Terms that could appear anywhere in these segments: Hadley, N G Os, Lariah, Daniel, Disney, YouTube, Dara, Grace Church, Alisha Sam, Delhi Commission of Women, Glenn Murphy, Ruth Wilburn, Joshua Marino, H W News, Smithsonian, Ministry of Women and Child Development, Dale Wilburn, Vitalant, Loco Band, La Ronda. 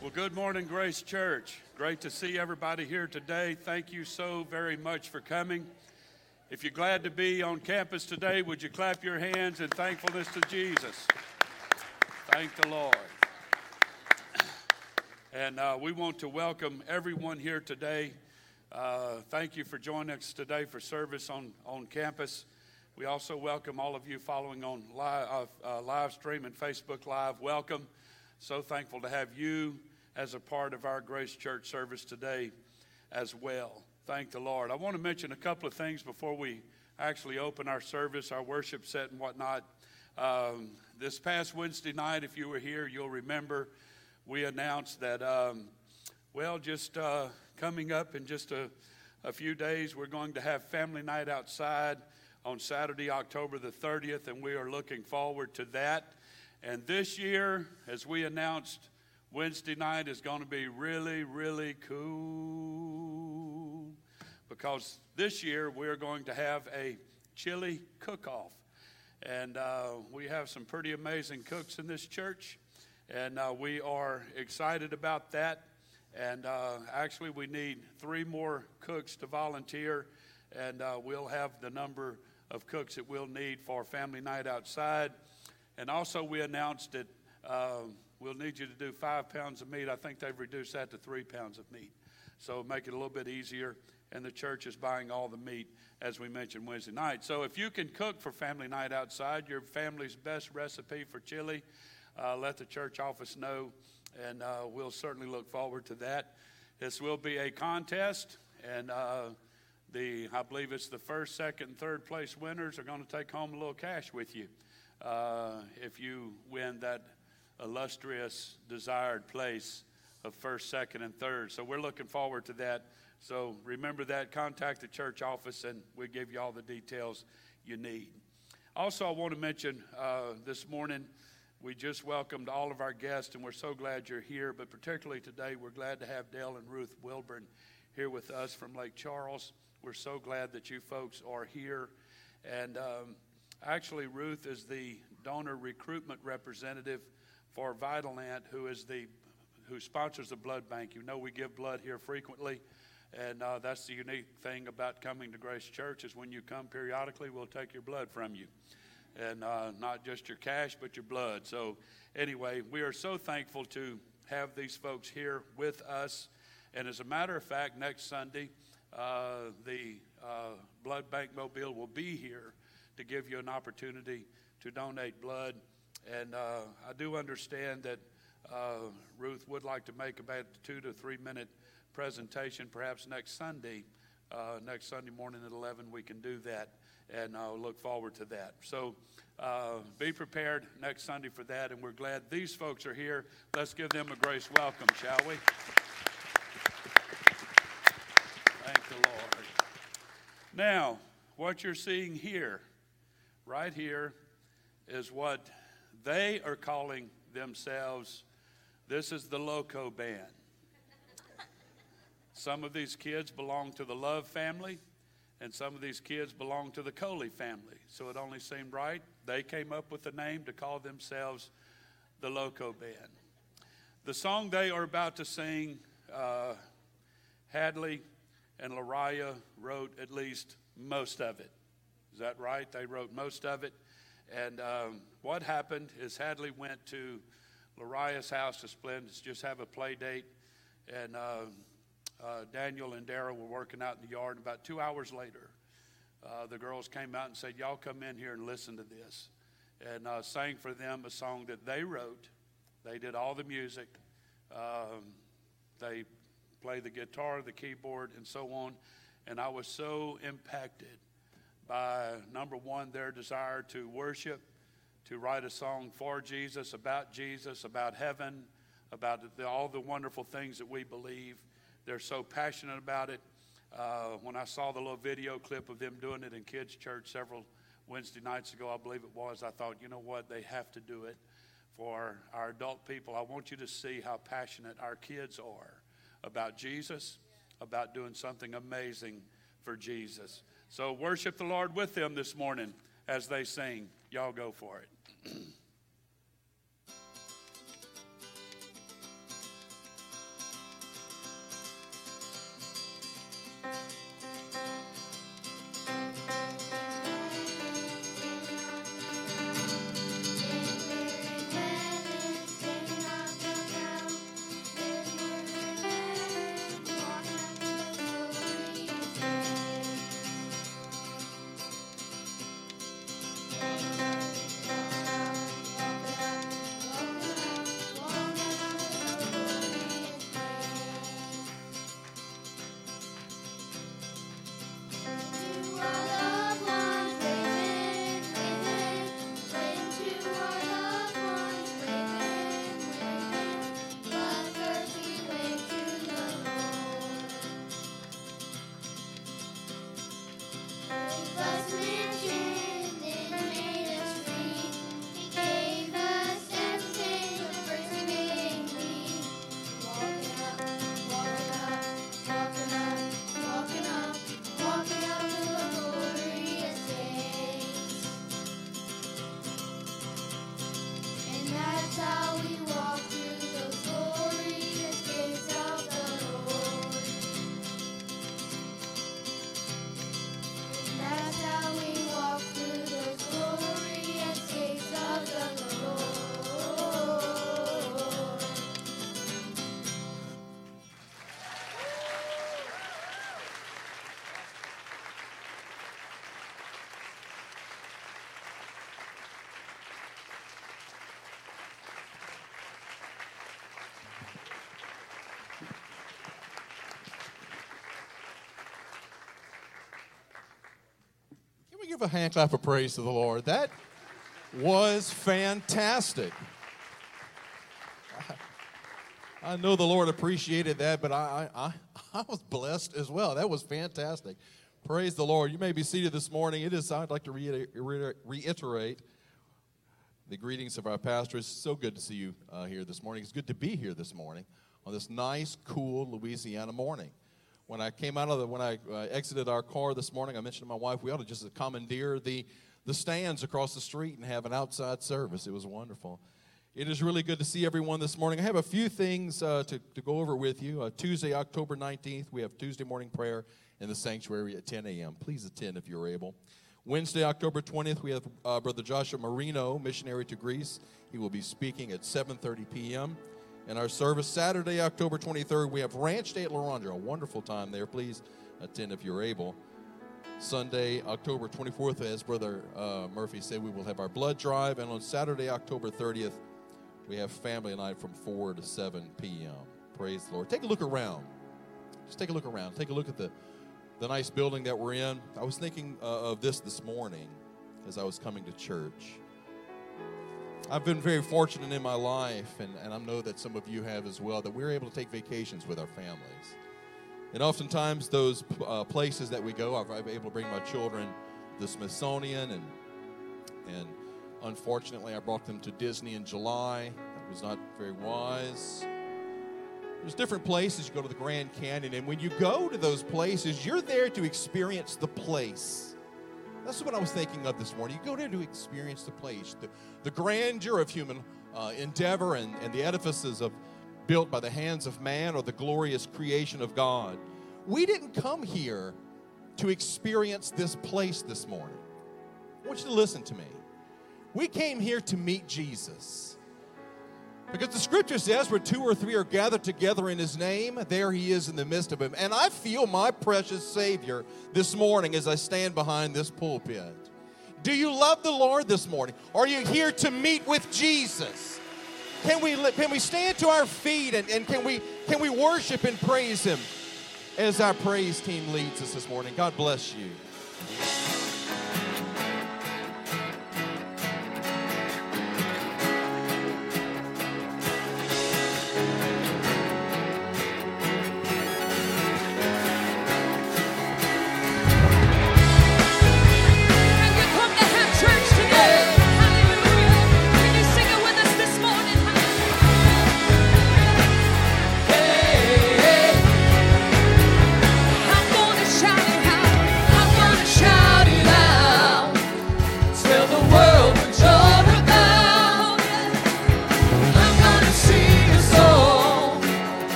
Well, good morning, Grace Church. Great to see everybody here today. Thank you so very much for coming. If you're glad to be on campus today, would you clap your hands in thankfulness to Jesus? Thank the Lord. And we want to welcome everyone here today. Thank you for joining us today for service on campus. We also welcome all of you following on live stream and Facebook Live. Welcome. So thankful to have you as a part of our Grace Church service today as well. Thank the Lord. I want to mention a couple of things before we actually open our service, our worship set and whatnot. This past Wednesday night, if you were here, you'll remember we announced that, coming up in just a few days, we're going to have family night outside on Saturday, October the 30th, and we are looking forward to that. And this year, as we announced, Wednesday night is going to be really, really cool, because this year we're going to have a chili cook-off. And we have some pretty amazing cooks in this church, and we are excited about that. And actually, we need 3 more cooks to volunteer, and we'll have the number of cooks that we'll need for family night outside. And also we announced that we'll need you to do 5 pounds of meat. I think they've reduced that to 3 pounds of meat. So make it a little bit easier. And the church is buying all the meat, as we mentioned Wednesday night. So if you can cook for family night outside, your family's best recipe for chili, let the church office know. And we'll certainly look forward to that. This will be a contest. And I believe it's the first, second, and third place winners are going to take home a little cash with you if you win that illustrious desired place of first, second, and third. So we're looking forward to that. So remember that. Contact the church office, and we'll give you all the details you need. Also, I want to mention this morning, we just welcomed all of our guests, and we're so glad you're here. But particularly today, we're glad to have Dale and Ruth Wilburn here with us from Lake Charles. We're so glad that you folks are here. And actually, Ruth is the donor recruitment representative for Vitalant, who sponsors the blood bank. You know we give blood here frequently, and that's the unique thing about coming to Grace Church is when you come periodically, we'll take your blood from you, and not just your cash, but your blood. So anyway, we are so thankful to have these folks here with us. And as a matter of fact, next Sunday, the blood bank mobile will be here to give you an opportunity to donate blood. And I do understand that Ruth would like to make about a 2 to 3 minute presentation perhaps next Sunday. Next Sunday morning at 11 we can do that, and I'll look forward to that. So be prepared next Sunday for that, and we're glad these folks are here. Let's give them a grace welcome, shall we? Thank the Lord. Now, what you're seeing here, right here, is what they are calling themselves. This is the Loco Band. Some of these kids belong to the Love family, and some of these kids belong to the Coley family. So it only seemed right. They came up with a name to call themselves the Loco Band. The song they are about to sing, Hadley and Lariah wrote at least most of it. Is that right? They wrote most of it. And what happened is Hadley went to Lariah's house to just have a play date. And Daniel and Dara were working out in the yard. About 2 hours later, the girls came out and said, "Y'all come in here and listen to this." And sang for them a song that they wrote. They did all the music. They played the guitar, the keyboard, and so on. And I was so impacted by, number one, their desire to worship, to write a song for Jesus, about heaven, about all the wonderful things that we believe. They're so passionate about it. When I saw the little video clip of them doing it in kids' church several Wednesday nights ago, I believe it was, I thought, you know what, they have to do it for our adult people. I want you to see how passionate our kids are about Jesus, about doing something amazing for Jesus. So worship the Lord with them this morning as they sing. Y'all go for it. Give a hand clap of praise to the Lord. That was fantastic. I know the Lord appreciated that, but I was blessed as well. That was fantastic. Praise the Lord. You may be seated this morning. It is, I'd like to reiterate the greetings of our pastor. It's so good to see you here this morning. It's good to be here this morning on this nice, cool Louisiana morning. When I came out of when I exited our car this morning, I mentioned to my wife, we ought to just commandeer the stands across the street and have an outside service. It was wonderful. It is really good to see everyone this morning. I have a few things to go over with you. Tuesday, October 19th, we have Tuesday morning prayer in the sanctuary at 10 a.m. Please attend if you're able. Wednesday, October 20th, we have Brother Joshua Marino, missionary to Greece. He will be speaking at 7:30 p.m. In our service Saturday, October 23rd, we have Ranch Day at La Ronda, a wonderful time there. Please attend if you're able. Sunday, October 24th, as Brother Murphy said, we will have our blood drive. And on Saturday, October 30th, we have family night from 4 to 7 p.m. Praise the Lord. Take a look around. Just take a look around. Take a look at the nice building that we're in. I was thinking of this morning as I was coming to church. I've been very fortunate in my life, and I know that some of you have as well, that we're able to take vacations with our families. And oftentimes those places that we go, I've been able to bring my children to the Smithsonian, and unfortunately I brought them to Disney in July. That was not very wise. There's different places. You go to the Grand Canyon, and when you go to those places, you're there to experience the place. That's what I was thinking of this morning. You go there to experience the place, the grandeur of human endeavor and the edifices built by the hands of man or the glorious creation of God. We didn't come here to experience this place this morning. I want you to listen to me. We came here to meet Jesus. Because the Scripture says where two or three are gathered together in His name, there He is in the midst of them. And I feel my precious Savior this morning as I stand behind this pulpit. Do you love the Lord this morning? Are you here to meet with Jesus? Can we stand to our feet and can we worship and praise Him as our praise team leads us this morning? God bless you. Shout!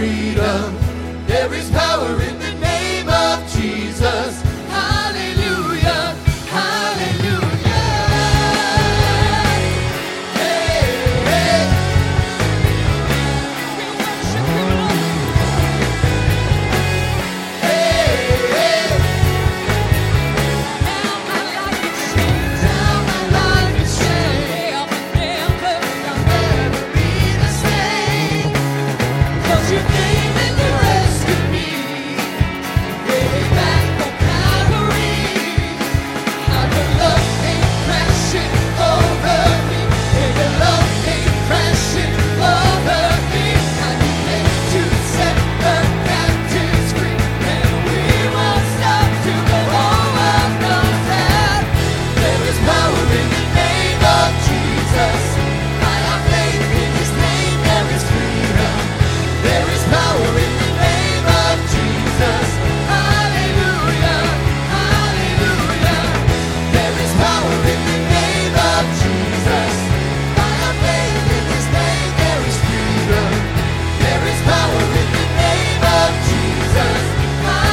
freedom. There is power in the name of Jesus. Hallelujah, hallelujah. Hey, hey. Hey, hey. Now my life is changed. I'll never be the same. 'Cause you came and you rescued me. Way back on Calvary, how your love came crashing over me. And your love came crashing over me. How you came to set the captives free. And we won't stop to go all of those that. There is power in the name of Jesus. By our faith in His name there is freedom. There is power in the name of Jesus. Hallelujah, hallelujah. There is power in the name of Jesus. By our faith in His name there is freedom. There is power in the name of Jesus. Hallelujah, hallelujah. There's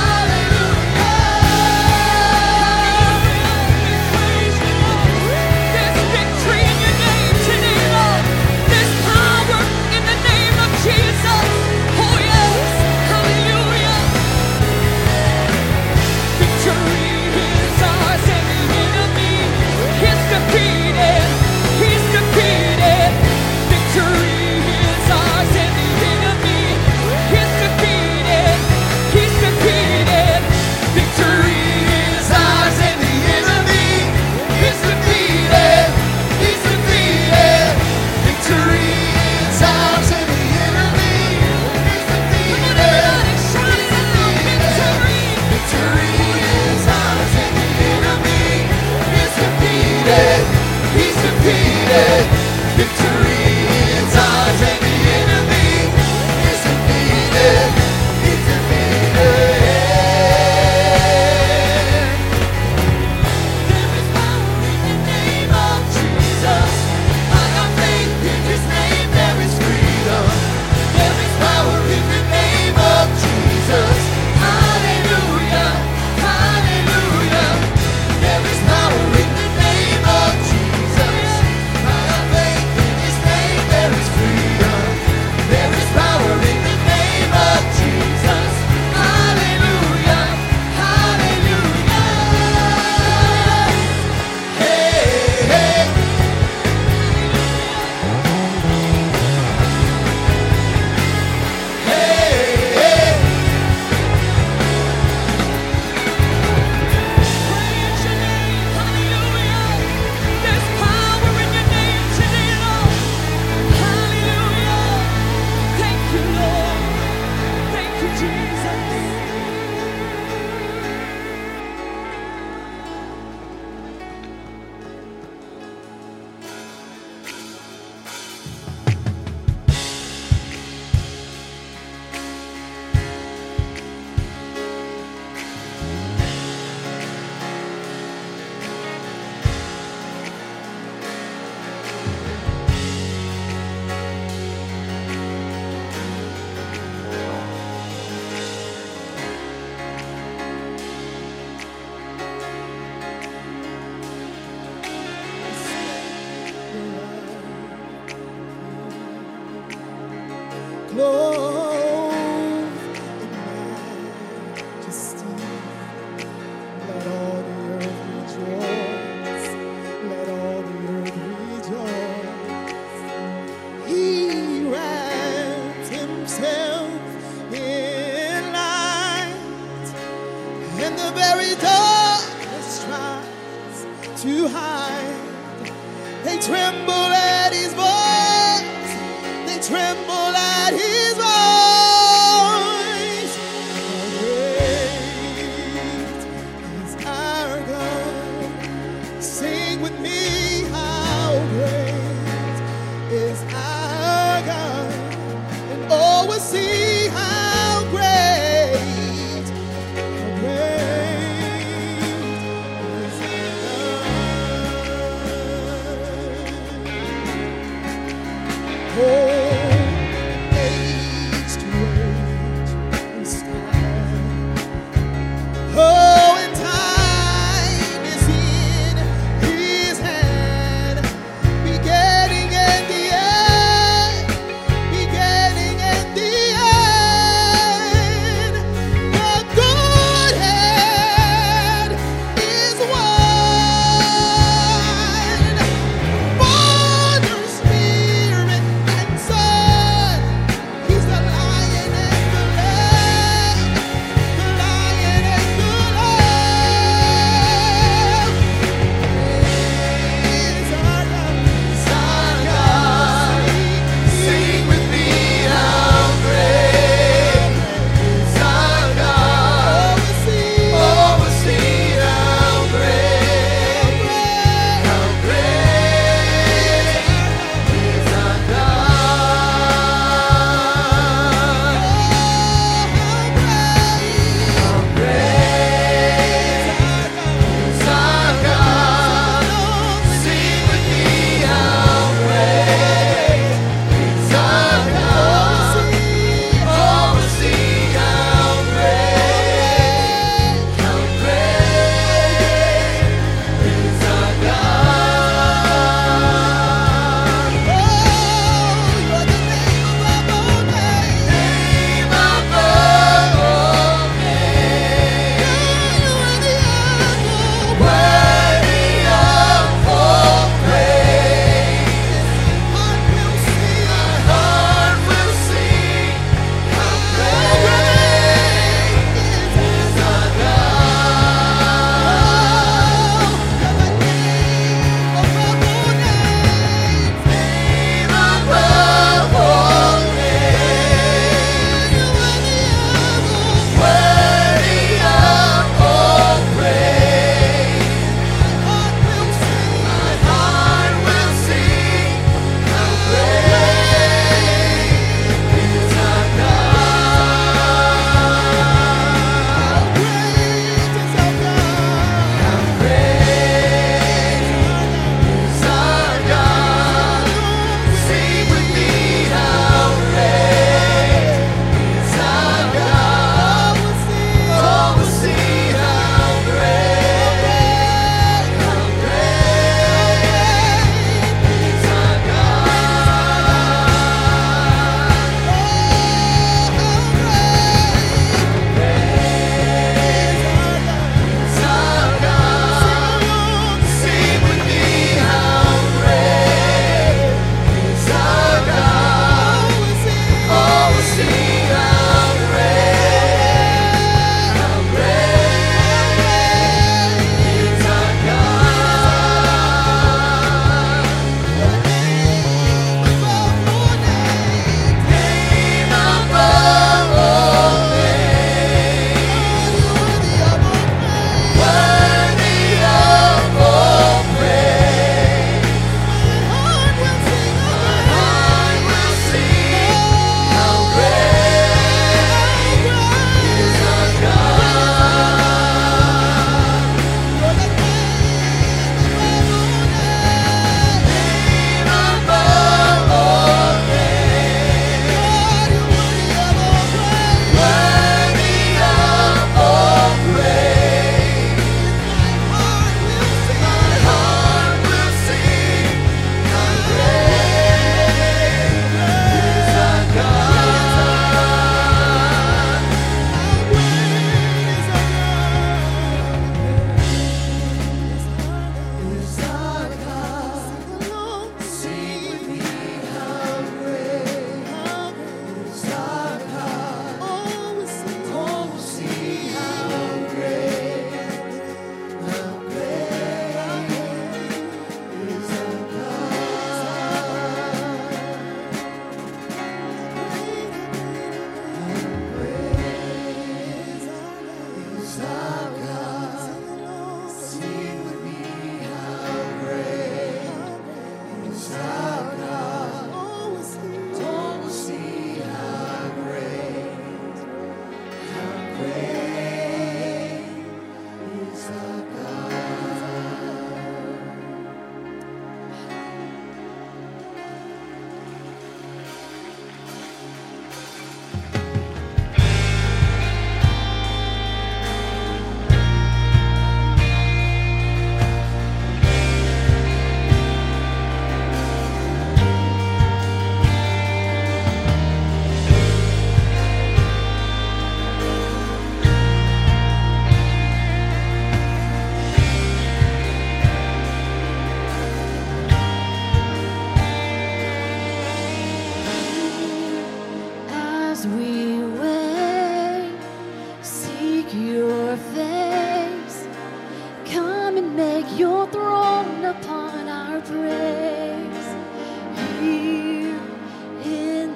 victory in your name today, Lord. There's power in the name of Jesus. Oh yes, hallelujah. Victory is ours and the enemy is defeated. He's defeated. Victory is ours and the enemy is defeated. He's defeated. Victory is ours and the enemy is defeated. He's defeated. Victory is ours and the enemy is defeated. Victory is ours and the enemy is defeated. He's defeated. Victory is ours and the enemy is defeated. He's defeated. There is power in the name of Jesus. By our faith in His name there is freedom. There is power in the name of Jesus. Hallelujah, hallelujah. There is power in the name of Jesus. By our faith in His name there is freedom. There is power in the name of Jesus. Hallelujah, hallelujah. Hey, hey. Hey, hey. Praise your name, hallelujah. There's power in your name today, Lord. Hallelujah. Thank you, Lord. Thank you, Jesus. Clothed in majesty, let all the earth rejoice, let all the earth rejoice. He wrapped Himself in light, and the very darkness tries to hide. They tremble at His voice, they tremble at His voice. Great is our God. Sing with me, how great is our God. And oh, we'll see how great is our God. Oh,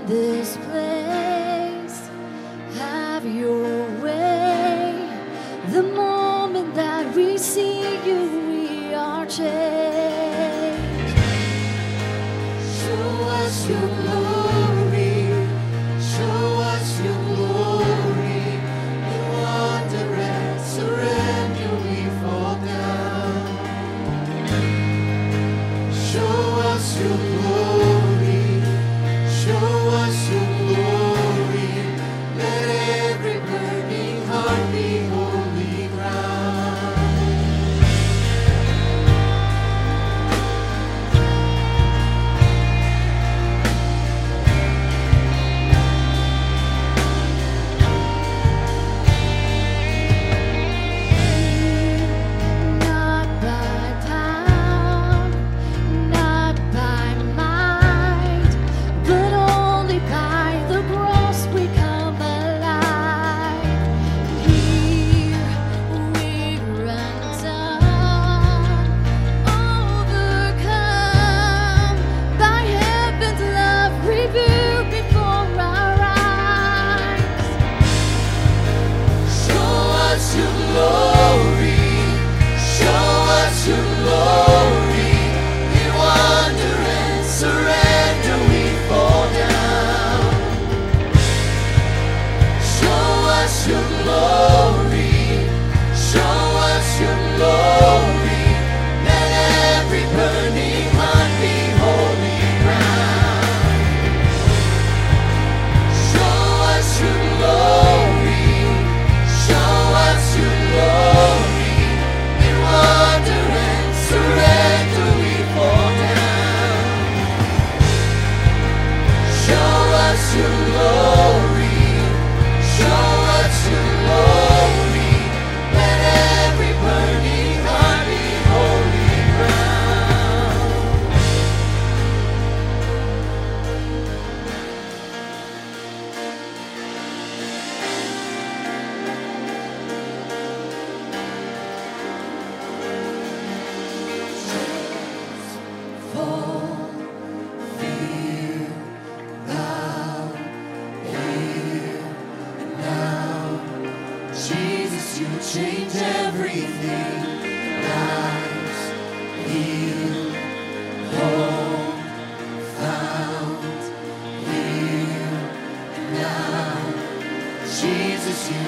this place. Have your way. The moment that we see you, we are changed. Show us your glory. Show us your glory. In wonder and surrender we fall down. Show us your glory. Show us your glory, let every burning heart be holy ground. Not by power, not by might, but by the cross we come alive. Here we run down, overcome by heaven's love revealed before our eyes. Show us your glory. Show us your glory. In wonder and surrender we fall down. Show us your glory, show us your glory, let every burning heart be holy ground. Show us your glory, show us your glory, in wonder and surrender we fall down. Show us your glory.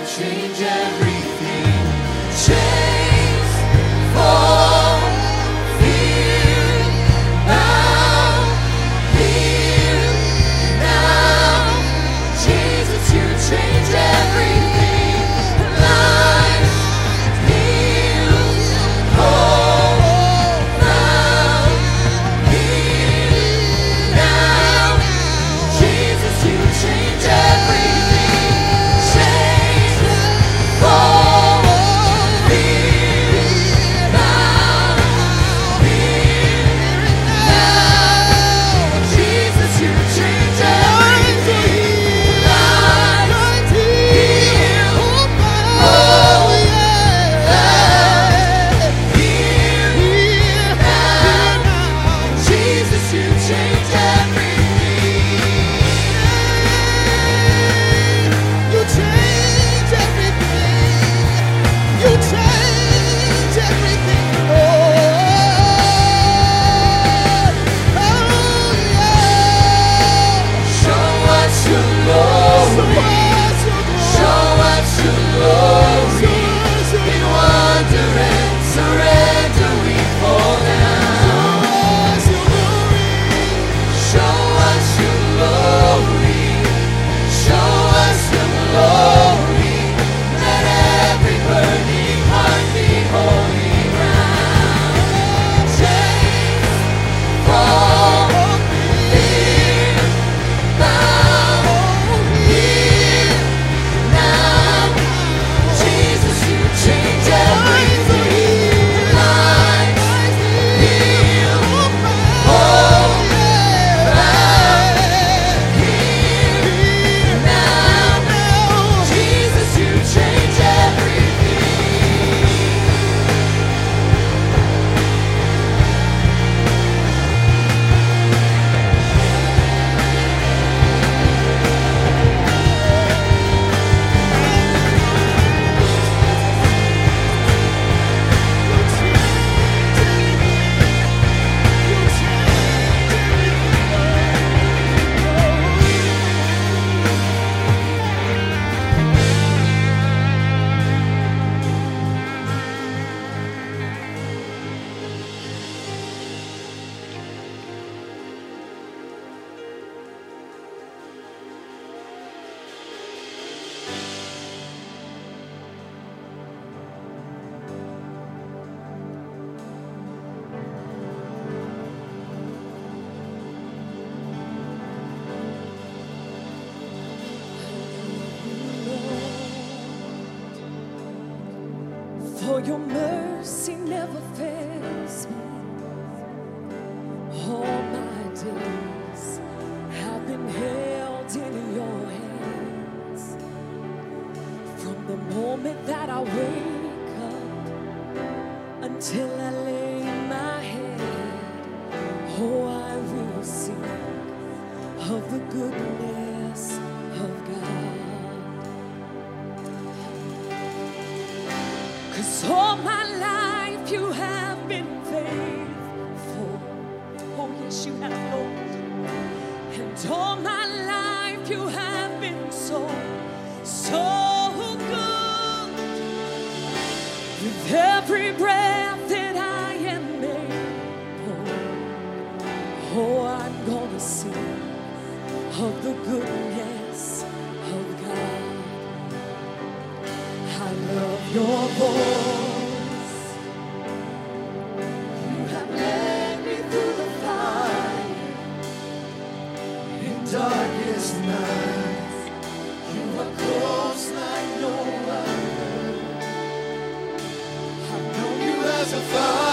Change everything, change for For your mercy never fails me. All my days have been held in your hands. From the moment that I wake up until I lay my head, oh, I will sing of the goodness of God. 'Cause all my life you have been faithful. Oh, yes, you have, Lord. And all my life you have been so, so good. With every breath that I am able, oh, I'm gonna sing of the goodness of God. I love your voice. You have led me through the fire in darkest nights. You are close like no other. I've known you as a father.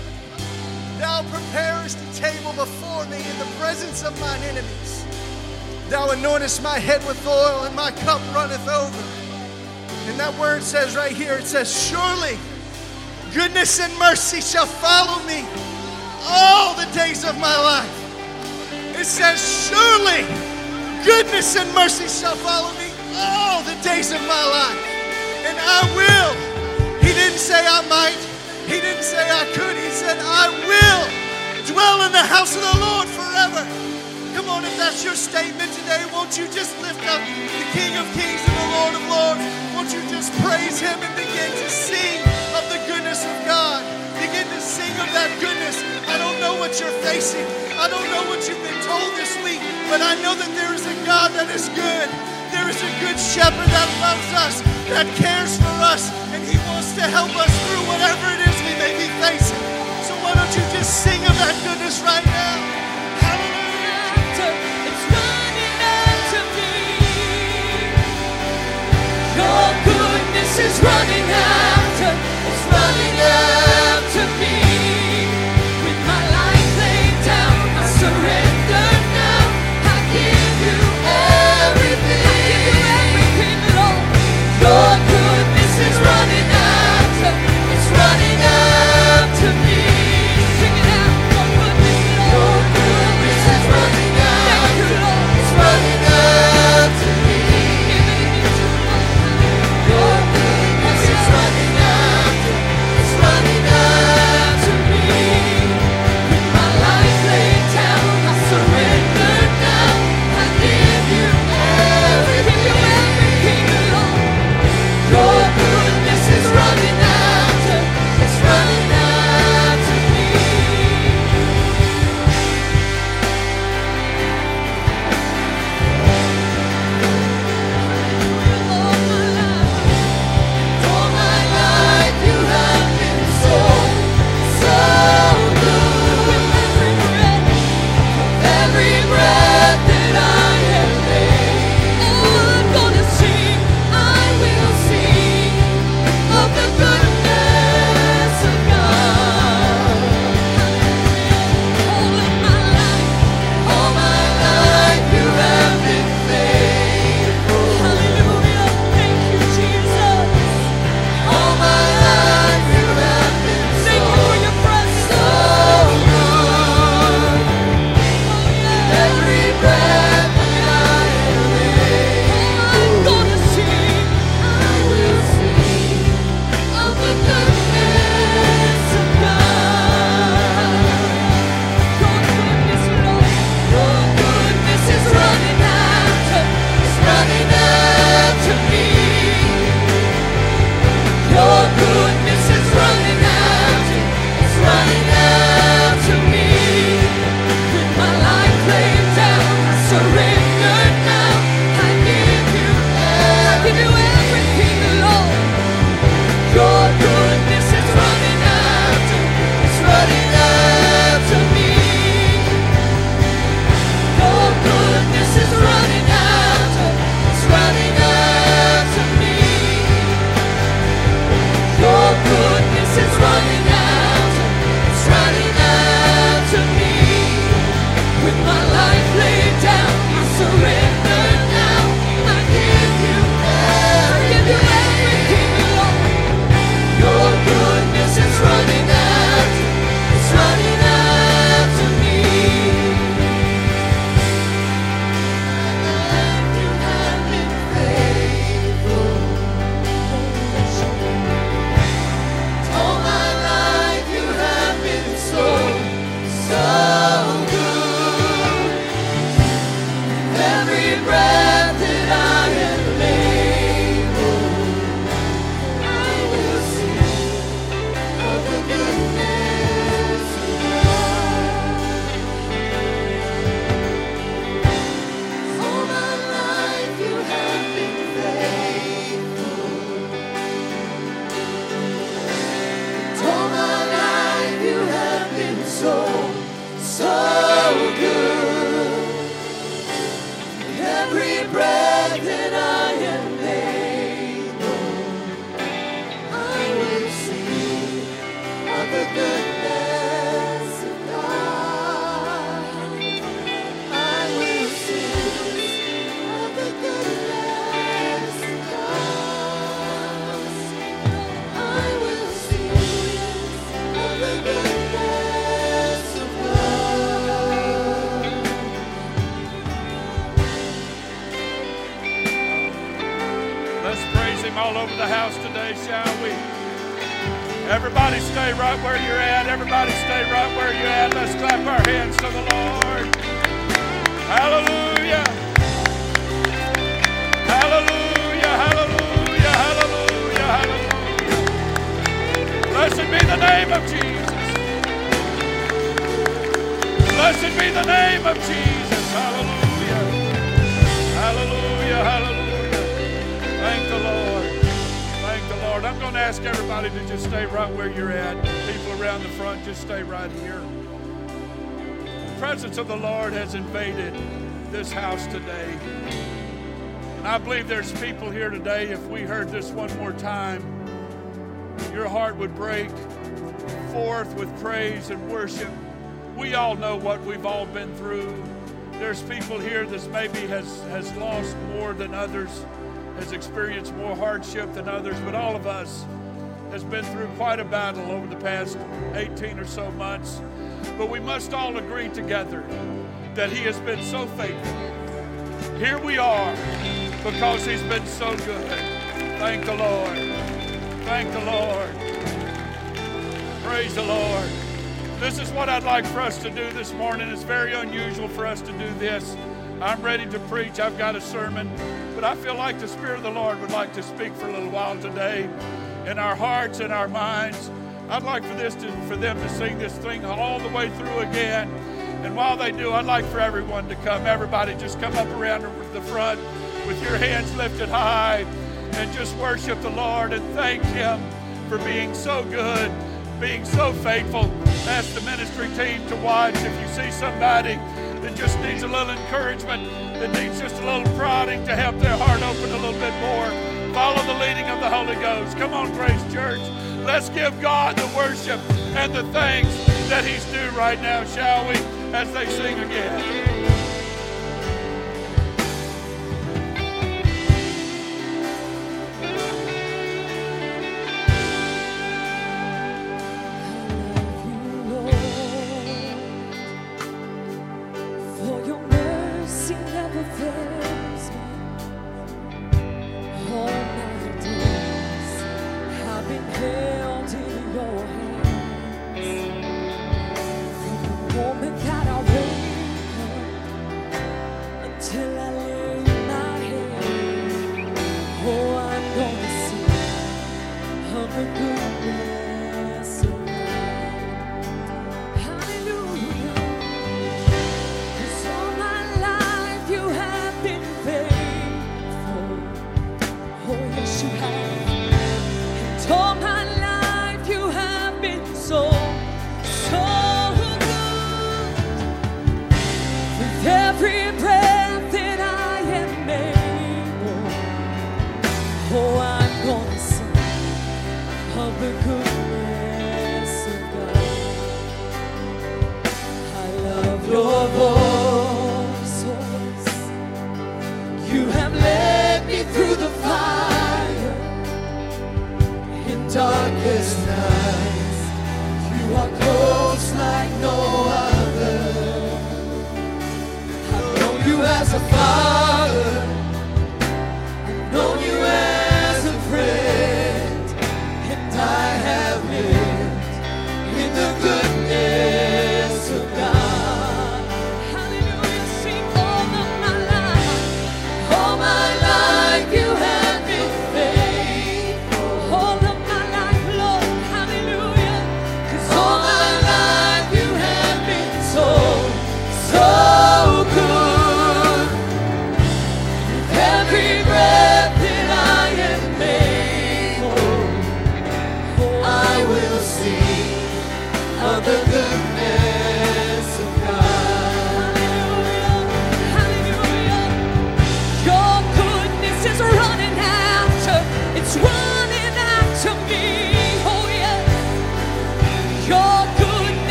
Thou preparest a table before me in the presence of mine enemies. Thou anointest my head with oil, and my cup runneth over. And that word says right here, it says, surely goodness and mercy shall follow me all the days of my life. It says, surely goodness and mercy shall follow me all the days of my life. And I will. He didn't say I might. He didn't say I could. He said, I will dwell in the house of the Lord forever. Come on, if that's your statement today, won't you just lift up the King of Kings and the Lord of Lords? Won't you just praise him and begin to sing of the goodness of God? Begin to sing of that goodness. I don't know what you're facing. I don't know what you've been told this week, but I know that there is a God that is good. There is a good shepherd that loves us, that cares for us, and he wants to help us through whatever it is we may be facing. So why don't you just sing of that goodness right now? Hallelujah. It's running after me. Your goodness is running after, it's running after me. With my life laid down, I surrender now. I give you everything. Your goodness is running after, it's running after me. Sing it out, your goodness is running after, it's running after me. Your goodness is running after, it's running after me. With my life laid down, I surrender now, I give you everything. It's running after, it's running after me. All my life you have been so, so good. Every breath that I have made, I'm gonna sing, I will sing of the goodness of God. All my life you have been faithful. Hallelujah, thank you, Jesus. All my life you have been so, thank you for your presence, so good. Every breath that I am in, I'm gonna sing, I will sing of the goodness of God. Your goodness is running after, it's running after me. Your goodness is running after, it's running after me. With my life laid down, I surrender now. I give you everything, Lord. Your goodness is running after, it's running after me. Your goodness is running after, it's running after me. Your goodness is running after, it's running after me. With my life laid down, I surrender now. I give you everything, Lord. Your goodness is running after, it's running after me. You have been faithful. All my life you have been so, so good. Every breath that I am able, I will sing of the goodness of God. All my life you have been faithful. All my life you have been so, so good. Every breath that I am all over the house today, shall we? Everybody stay right where you're at. Everybody stay right where you're at. Let's clap our hands to the Lord. Hallelujah. Hallelujah. Hallelujah. Hallelujah. Hallelujah. Blessed be the name of Jesus. Blessed be the name of Jesus. Hallelujah. Hallelujah. Hallelujah. Thank the Lord. Thank the Lord. I'm going to ask everybody to just stay right where you're at. People around the front, just stay right here. The presence of the Lord has invaded this house today. And I believe there's people here today, if we heard this one more time, your heart would break forth with praise and worship. We all know what we've all been through. There's people here that maybe has lost more than others, has experienced more hardship than others, but all of us has been through quite a battle over the past 18 or so months. But we must all agree together that He has been so faithful. Here we are because He's been so good. Thank the Lord. Thank the Lord. Praise the Lord. This is what I'd like for us to do this morning. It's very unusual for us to do this. I'm ready to preach. I've got a sermon. But I feel like the Spirit of the Lord would like to speak for a little while today in our hearts and our minds. I'd like for them to sing this thing all the way through again. And while they do, I'd like for everyone to come. Everybody just come up around the front with your hands lifted high and just worship the Lord and thank Him for being so good, being so faithful. Ask the ministry team to watch. If you see somebody that just needs a little encouragement, that needs just a little prodding to help their heart open a little bit more, follow the leading of the Holy Ghost. Come on, Grace Church. Let's give God the worship and the thanks that He's due right now, shall we, as they sing again.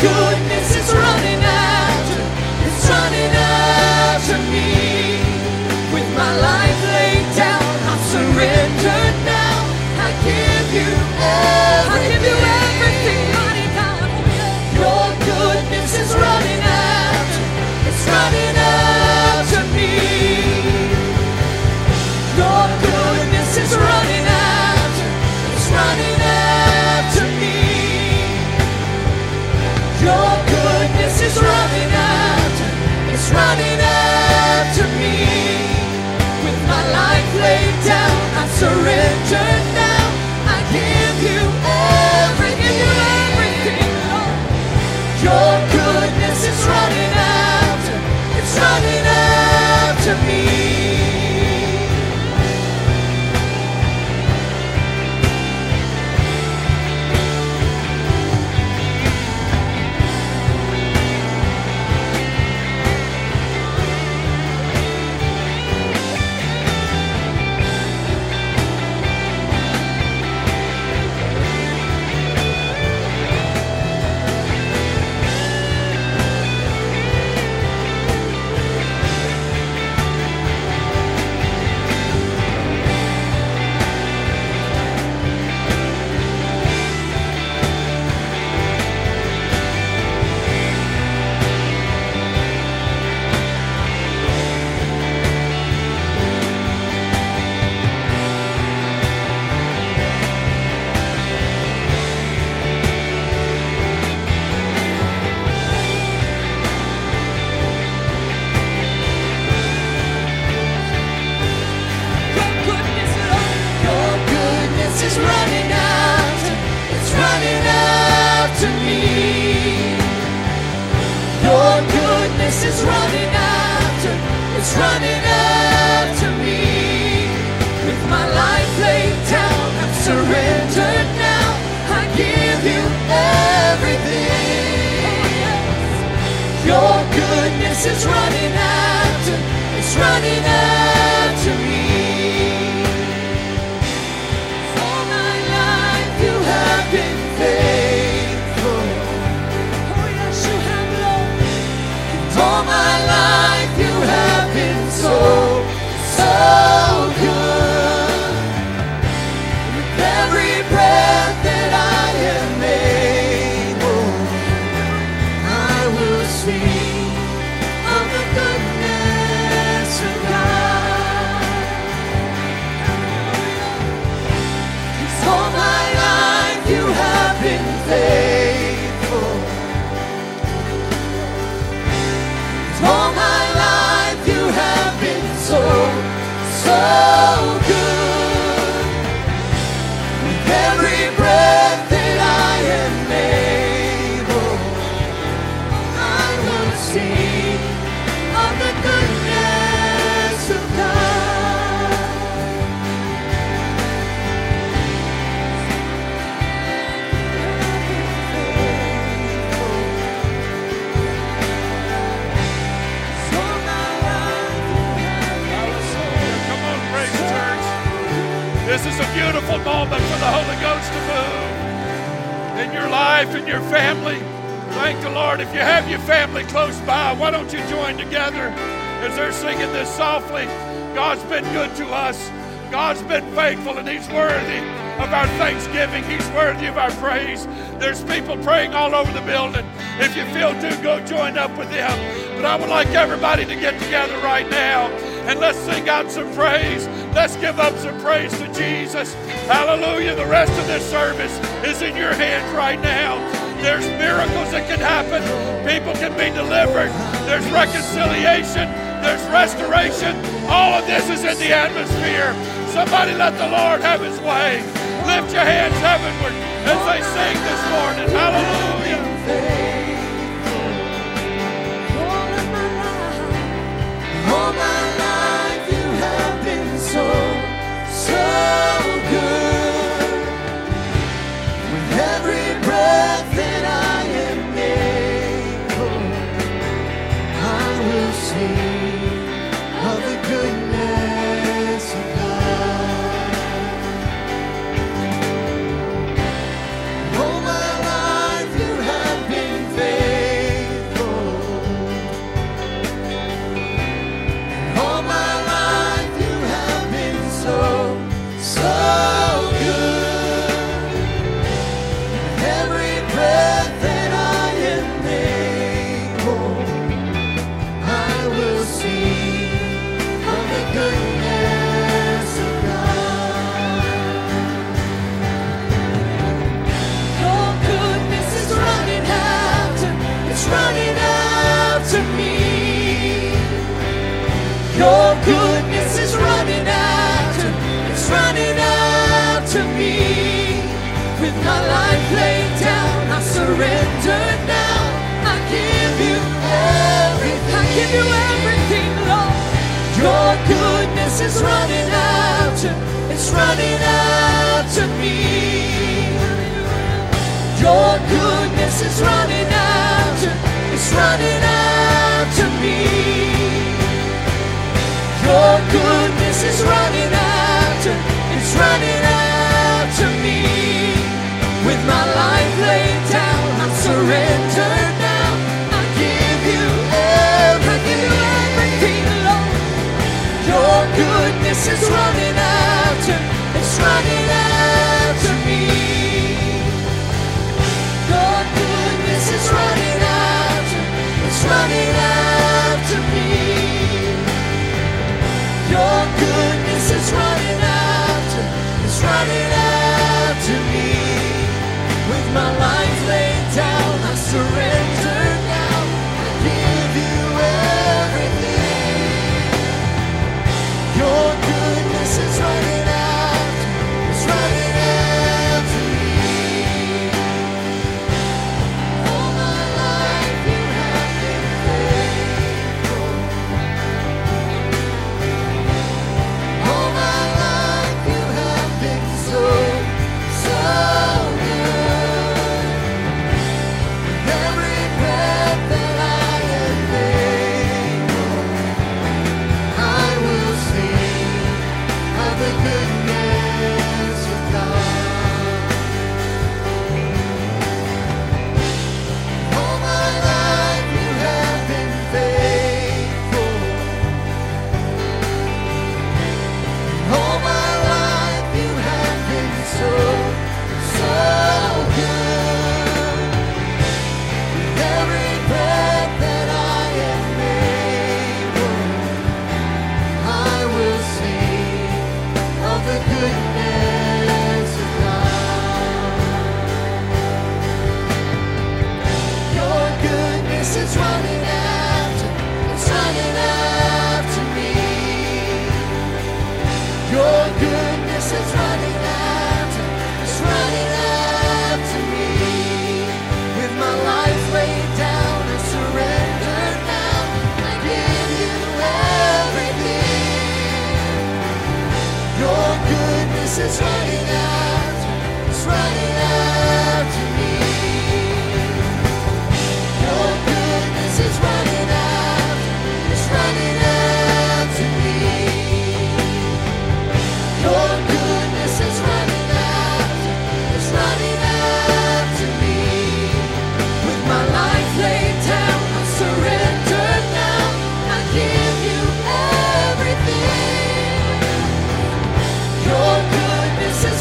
goodness is running after, it's running after me. With my life laid down, I'm surrendered now. I give you everything. I give you everything, running down. Your goodness is running after, it's running after me. Your goodness is running after, it's running after me. Your goodness is running after, it's running after me. With my life laid down, I'm surrendered now. I give you everything. Your goodness is running after, it's running after me. laid down. I surrender now. I give you everything. I give you everything, Lord. Your goodness is running out to, it's running out to me. Your goodness is running out to, it's running out to me. Your goodness is running out to, it's running out to me. With my life laid down, I surrender now. I give you everything, Lord. Your goodness is running out to, it's running out to me. Your goodness is running out to, it's running out to me. Your goodness is running out to, it's running out to me. With my life laid down, I surrender now. I give you everything. Your goodness is running out. It's running out to me. All my life you have been faithful. All my life you have been so. It's running out, it's running out to me. Your goodness is running out, it's running out to me. Your goodness is running out, it's running out to me. With my life laid down, I surrender now. I give you everything. Your goodness is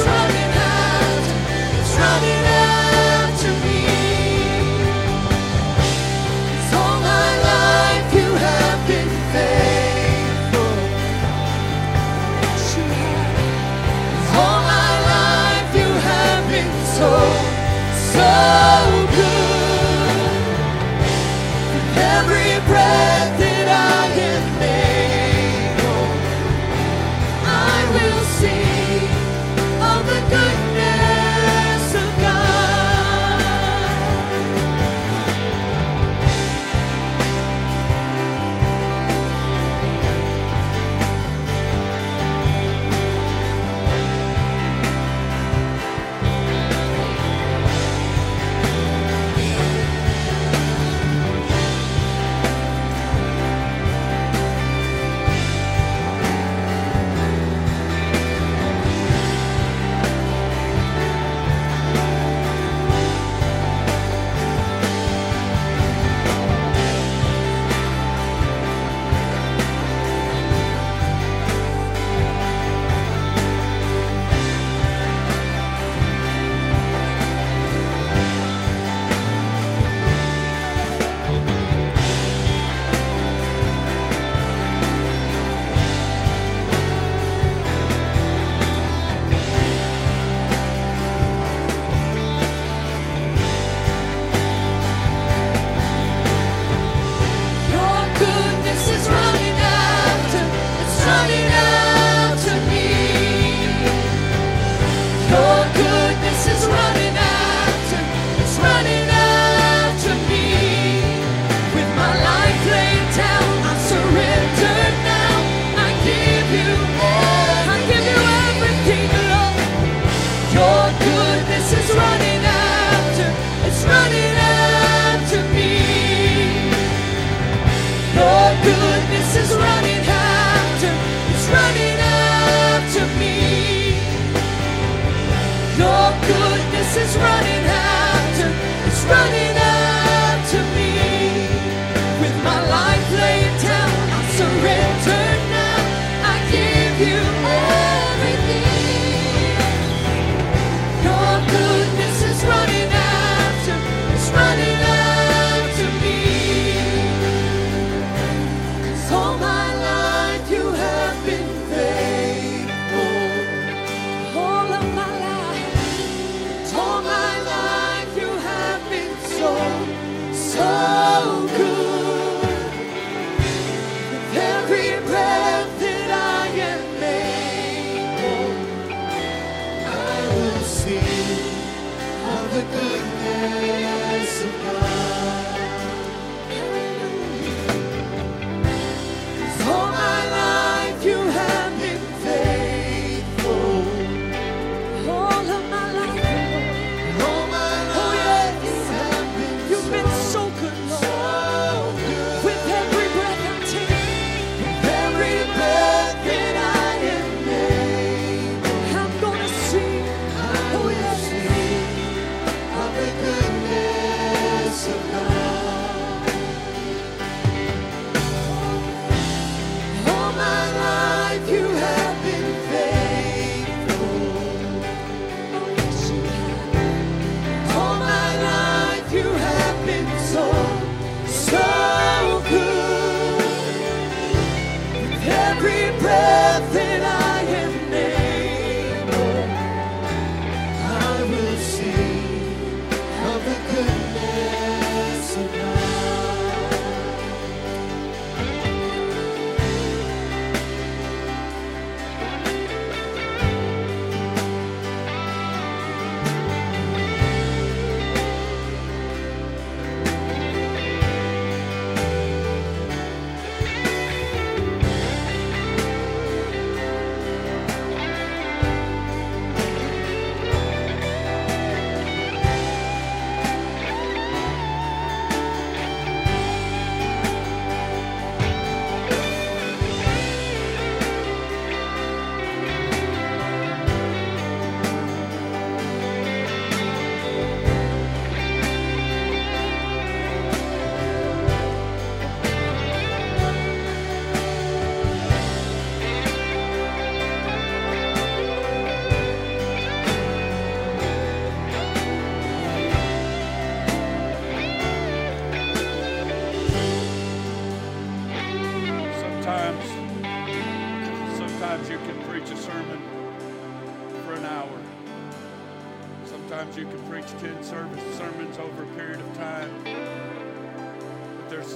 Sometimes you can preach 10 sermons over a period of time. But there's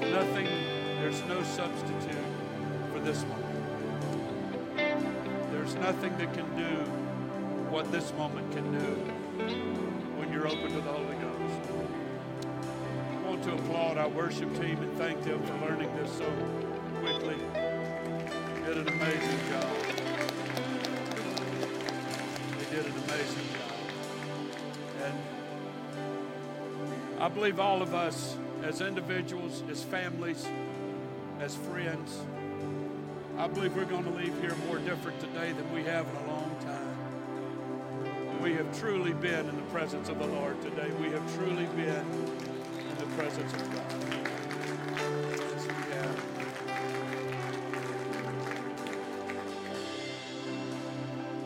no substitute for this moment. There's nothing that can do what this moment can do when you're open to the Holy Ghost. I want to applaud our worship team and thank them for learning this so quickly. They did an amazing job. They did an amazing job. And I believe all of us, as individuals, as families, as friends, I believe we're going to leave here more different today than we have in a long time. We have truly been in the presence of the Lord today. We have truly been in the presence of God.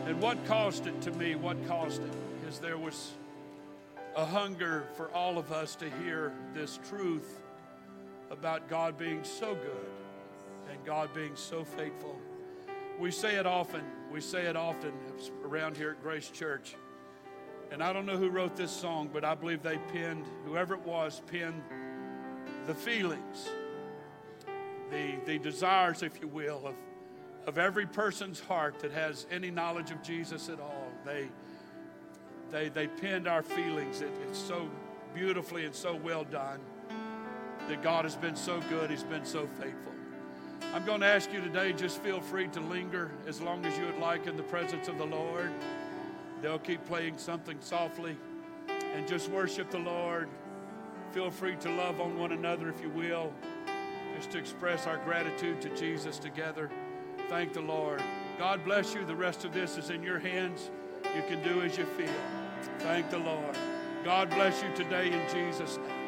And what caused it to me, is there was a hunger for all of us to hear this truth about God being so good and God being so faithful. We say it often around here at Grace Church. And I don't know who wrote this song, but I believe they whoever it was pinned the feelings, the desires, if you will, of every person's heart that has any knowledge of Jesus at all. They pinned our feelings. It's so beautifully and so well done that God has been so good, He's been so faithful. I'm going to ask you today, just feel free to linger as long as you would like in the presence of the Lord. They'll keep playing something softly and just worship the Lord. Feel free to love on one another if you will, just to express our gratitude to Jesus together. Thank the Lord. God bless you. The rest of this is in your hands. You can do as you feel. Thank the Lord. God bless you today in Jesus' name.